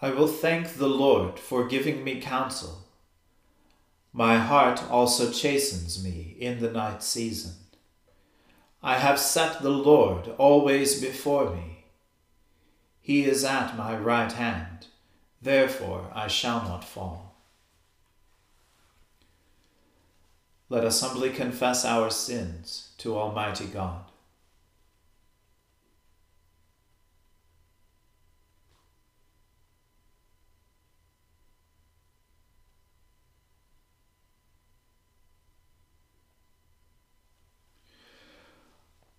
I will thank the Lord for giving me counsel. My heart also chastens me in the night season. I have set the Lord always before me. He is at my right hand, therefore I shall not fall. Let us humbly confess our sins to Almighty God.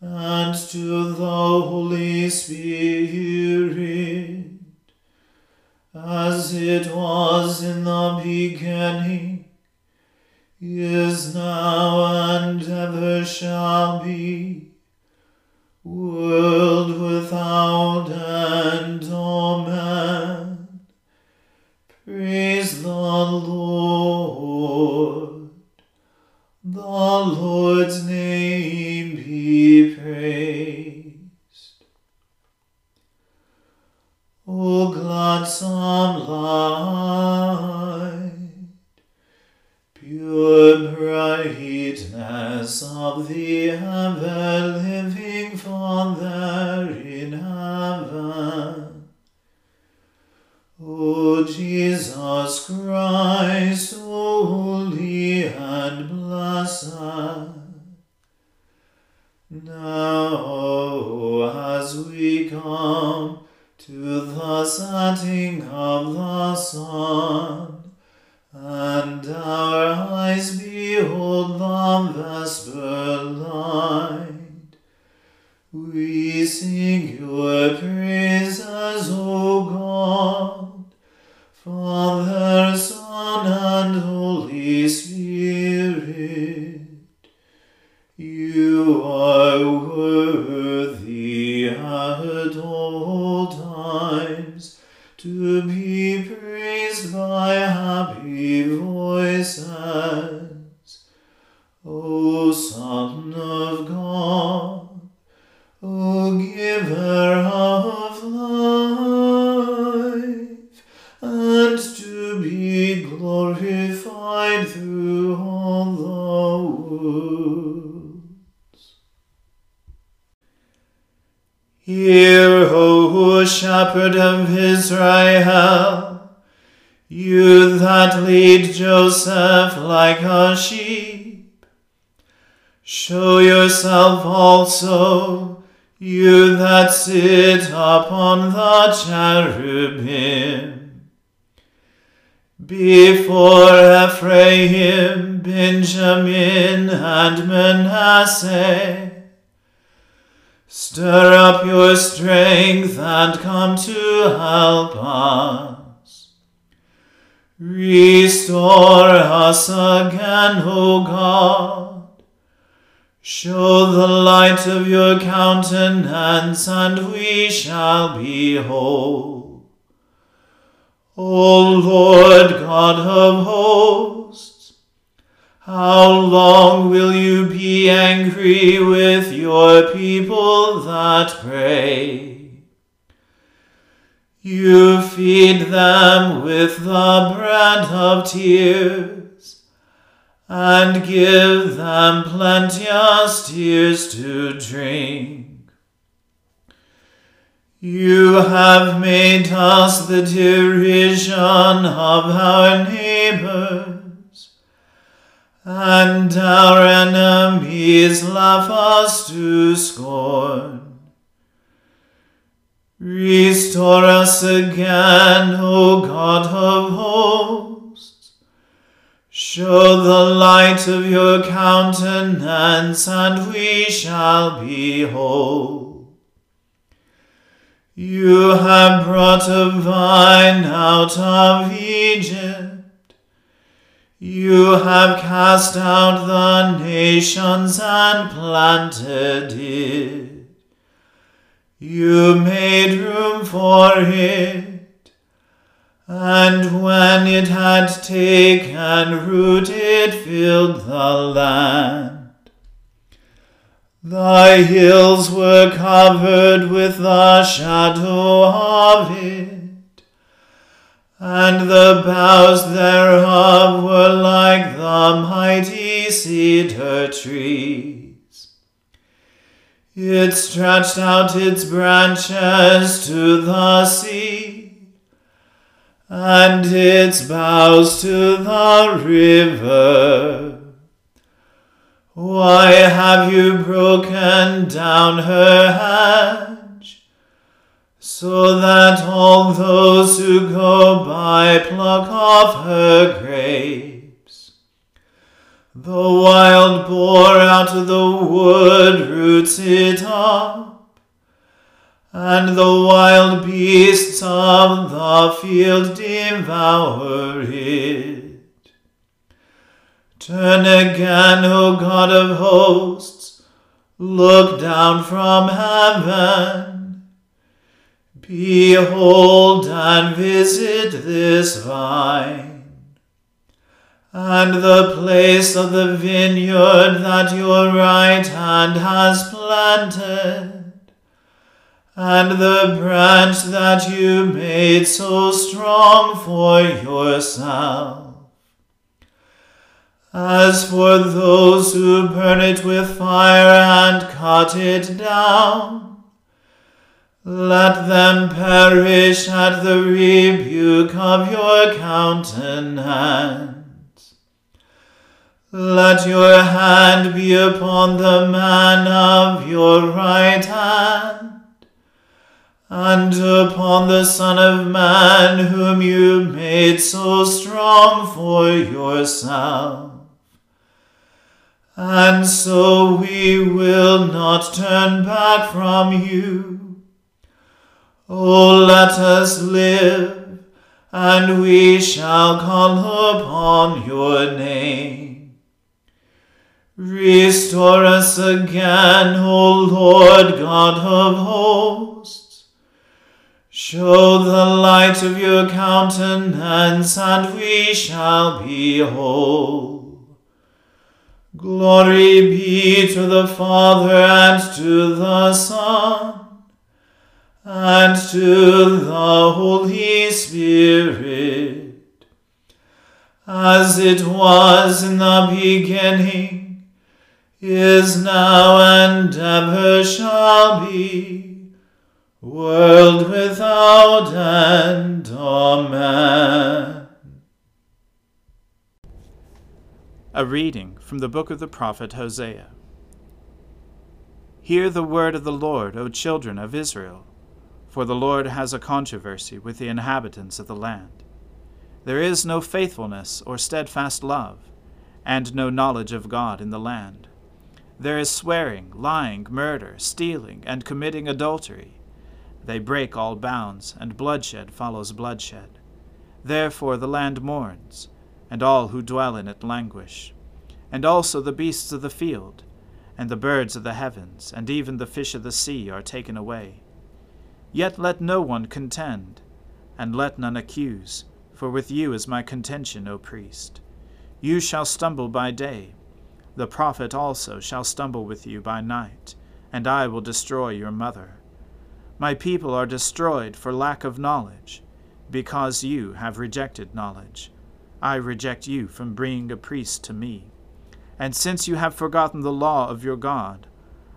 and to the Holy Spirit, as it was in the beginning, is now, and ever shall be, world without end. Amen. Praise the Lord. The Lord's name be praised. O gladsome light, pure brightness of the ever-living Father in heaven, O Jesus Christ, O holy and blessed, now as we come to the setting of the sun, and our eyes behold the vesper light, we sing your praises, O God, Father, Son, and Holy Spirit. You are worthy at all times to be praised by happy voices. O Son of God, O Giver of life, and to be glorified through all the worlds. Hear, O Shepherd of Israel, you that lead Joseph like a sheep, show yourself also, you that sit upon the cherubim. Before Ephraim, Benjamin, and Manasseh, stir up your strength and come to help us. Restore us again, O God. Show the light of your countenance, and we shall be whole. O Lord God of hosts, how long will you be angry with your people that pray? You feed them with the bread of tears, and give them plenteous tears to drink. You have made us the derision of our neighbors, and our enemies laugh us to scorn. Restore us again, O God of hosts. Show the light of your countenance, and we shall be whole. You have brought a vine out of Egypt. You have cast out the nations and planted it. You made room for it. And when it had taken root, it filled the land. Thy hills were covered with the shadow of it, and the boughs thereof were like the mighty cedar trees. It stretched out its branches to the sea, and its bows to the river. Why have you broken down her hedge, so that all those who go by pluck off her grapes? The wild boar out of the wood roots it up, and the wild beasts of the field devour it. Turn again, O God of hosts, look down from heaven. Behold and visit this vine, and the place of the vineyard that your right hand has planted, and the branch that you made so strong for yourself. As for those who burn it with fire and cut it down, let them perish at the rebuke of your countenance. Let your hand be upon the man of your right hand, and upon the Son of Man whom you made so strong for yourself. And so we will not turn back from you. O let us live, and we shall call upon your name. Restore us again, O Lord God of hosts. Show the light of your countenance, and we shall be whole. Glory be to the Father, and to the Son, and to the Holy Spirit, as it was in the beginning, is now, and ever shall be, world without end. Amen. A reading from the book of the prophet Hosea. Hear the word of the Lord, O children of Israel, for the Lord has a controversy with the inhabitants of the land. There is no faithfulness or steadfast love, and no knowledge of God in the land. There is swearing, lying, murder, stealing, and committing adultery. They break all bounds, and bloodshed follows bloodshed. Therefore the land mourns, and all who dwell in it languish, and also the beasts of the field, and the birds of the heavens, and even the fish of the sea are taken away. Yet let no one contend, and let none accuse, for with you is my contention, O priest. You shall stumble by day, the prophet also shall stumble with you by night, and I will destroy your mother. My people are destroyed for lack of knowledge, because you have rejected knowledge. I reject you from bringing a priest to me. And since you have forgotten the law of your God,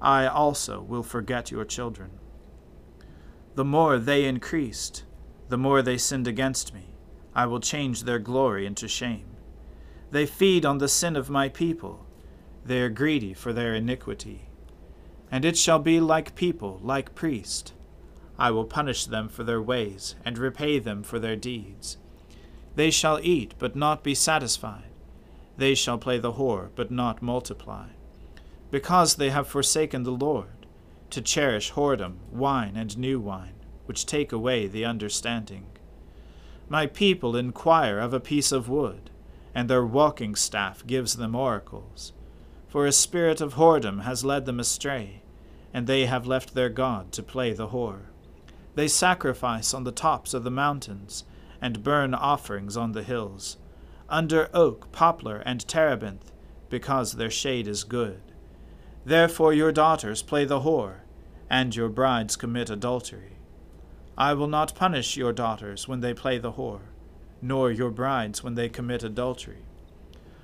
I also will forget your children. The more they increased, the more they sinned against me. I will change their glory into shame. They feed on the sin of my people. They are greedy for their iniquity. And it shall be like people, like priest. I will punish them for their ways, and repay them for their deeds. They shall eat, but not be satisfied. They shall play the whore, but not multiply. Because they have forsaken the Lord, to cherish whoredom, wine, and new wine, which take away the understanding. My people inquire of a piece of wood, and their walking staff gives them oracles. For a spirit of whoredom has led them astray, and they have left their God to play the whore. They sacrifice on the tops of the mountains, and burn offerings on the hills, under oak, poplar, and terebinth, because their shade is good. Therefore your daughters play the whore, and your brides commit adultery. I will not punish your daughters when they play the whore, nor your brides when they commit adultery.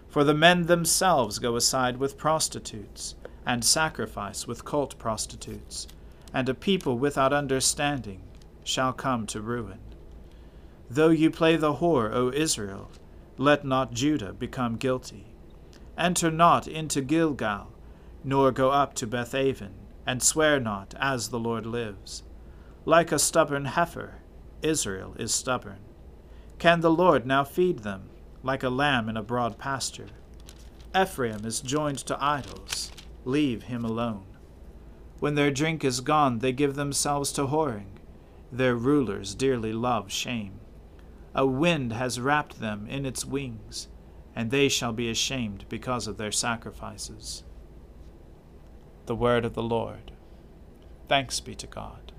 For the men themselves go aside with prostitutes, and sacrifice with cult prostitutes, and a people without understanding shall come to ruin. Though you play the whore, O Israel, let not Judah become guilty. Enter not into Gilgal, nor go up to Bethaven, and swear not, as the Lord lives. Like a stubborn heifer, Israel is stubborn. Can the Lord now feed them, like a lamb in a broad pasture? Ephraim is joined to idols. Leave him alone. When their drink is gone, they give themselves to whoring. Their rulers dearly love shame. A wind has wrapped them in its wings, and they shall be ashamed because of their sacrifices. The word of the Lord. Thanks be to God.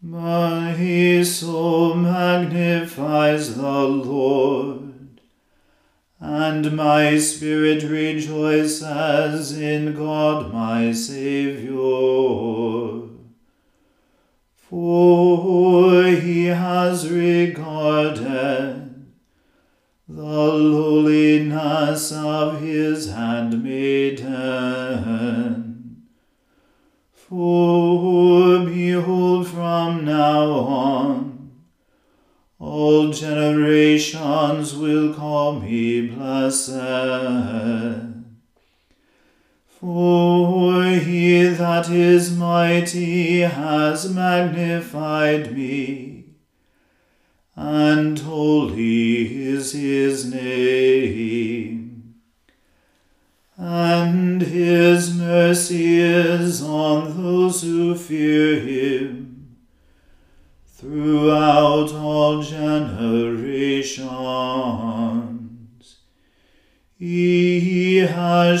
My soul magnifies the Lord, and my spirit rejoices in God my Saviour. For he has regarded the lowliness of his handmaiden. For behold, from now on, all generations will call me blessed. For he that is mighty has magnified me, and holy is his name. And his mercy is on those who fear him throughout all generations. He has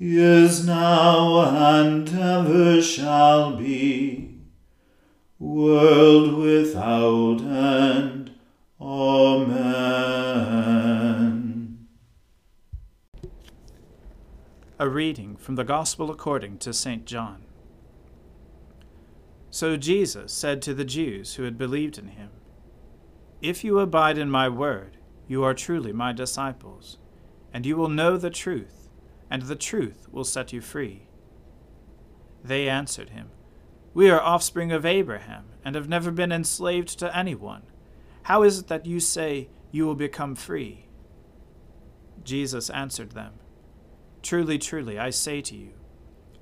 is now and ever shall be, world without end. Amen. A reading from the Gospel according to St. John. So Jesus said to the Jews who had believed in him, "If you abide in my word, you are truly my disciples, and you will know the truth, and the truth will set you free." They answered him, "We are offspring of Abraham, and have never been enslaved to anyone. How is it that you say you will become free?" Jesus answered them, "Truly, truly, I say to you,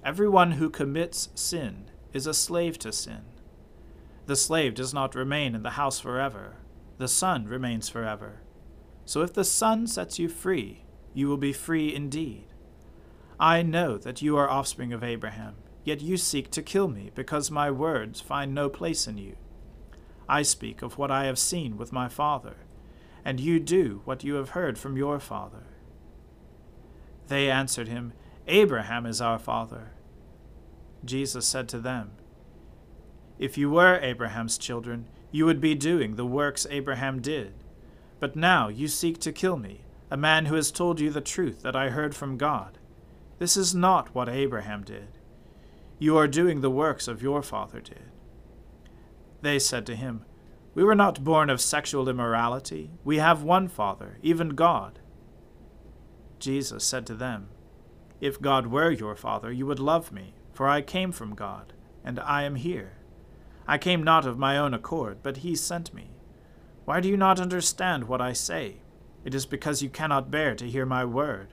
everyone who commits sin is a slave to sin. The slave does not remain in the house forever. The Son remains forever. So if the Son sets you free, you will be free indeed. I know that you are offspring of Abraham, yet you seek to kill me because my words find no place in you. I speak of what I have seen with my Father, and you do what you have heard from your father." They answered him, "Abraham is our father." Jesus said to them, "If you were Abraham's children, you would be doing the works Abraham did. But now you seek to kill me, a man who has told you the truth that I heard from God. This is not what Abraham did. You are doing the works of your father did." They said to him, "We were not born of sexual immorality. We have one Father, even God." Jesus said to them, "If God were your Father, you would love me, for I came from God, and I am here. I came not of my own accord, but he sent me. Why do you not understand what I say? It is because you cannot bear to hear my word.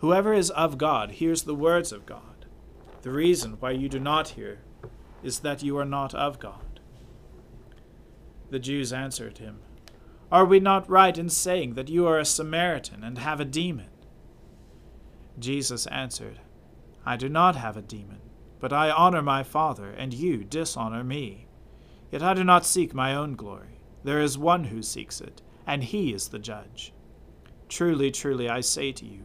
Whoever is of God hears the words of God. The reason why you do not hear is that you are not of God." The Jews answered him, "Are we not right in saying that you are a Samaritan and have a demon?" Jesus answered, "I do not have a demon, but I honor my Father, and you dishonor me. Yet I do not seek my own glory. There is one who seeks it, and he is the judge. Truly, truly, I say to you,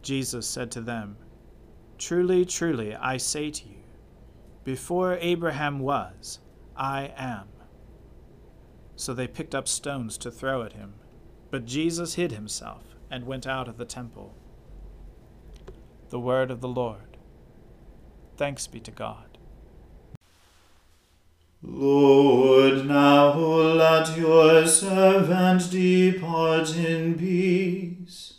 Jesus said to them, "Truly, truly, I say to you, before Abraham was, I am." So they picked up stones to throw at him. But Jesus hid himself and went out of the temple. The word of the Lord. Thanks be to God. Lord, now let your servant depart in peace,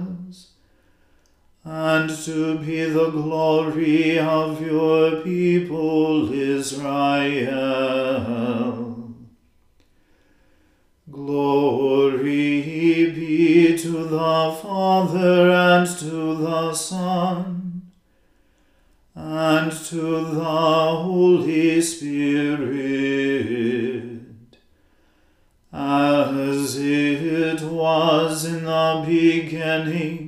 and to be the glory of your people Israel. Glory be to the Father and to the Son and to the Holy Spirit, as it was in the beginning,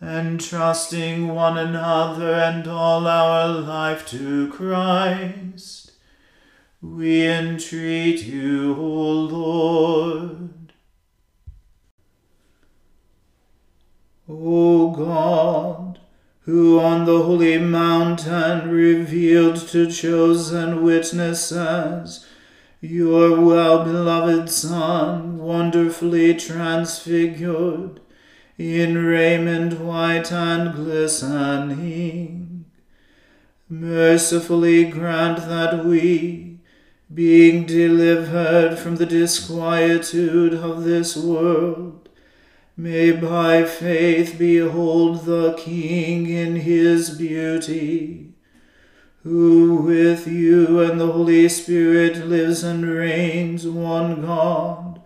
entrusting one another and all our life to Christ, we entreat you, O Lord. O God, who on the holy mountain revealed to chosen witnesses your well-beloved Son, wonderfully transfigured, in raiment white and glistening, mercifully grant that we, being delivered from the disquietude of this world, may by faith behold the King in his beauty, who with you and the Holy Spirit lives and reigns, one God,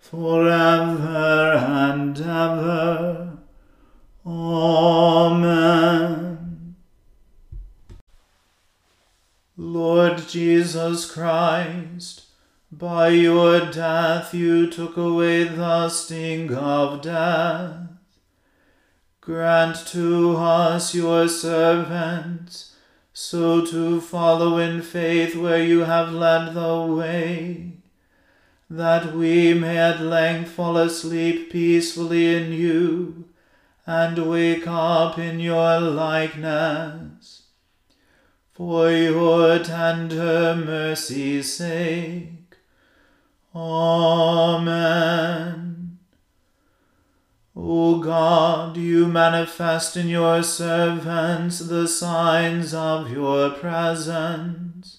forever and ever. Amen. Lord Jesus, Jesus Christ, by your death you took away the sting of death. Grant to us, your servants, so to follow in faith where you have led the way, that we may at length fall asleep peacefully in you, and wake up in your likeness. For your tender mercy's sake. Amen. O God, you manifest in your servants the signs of your presence.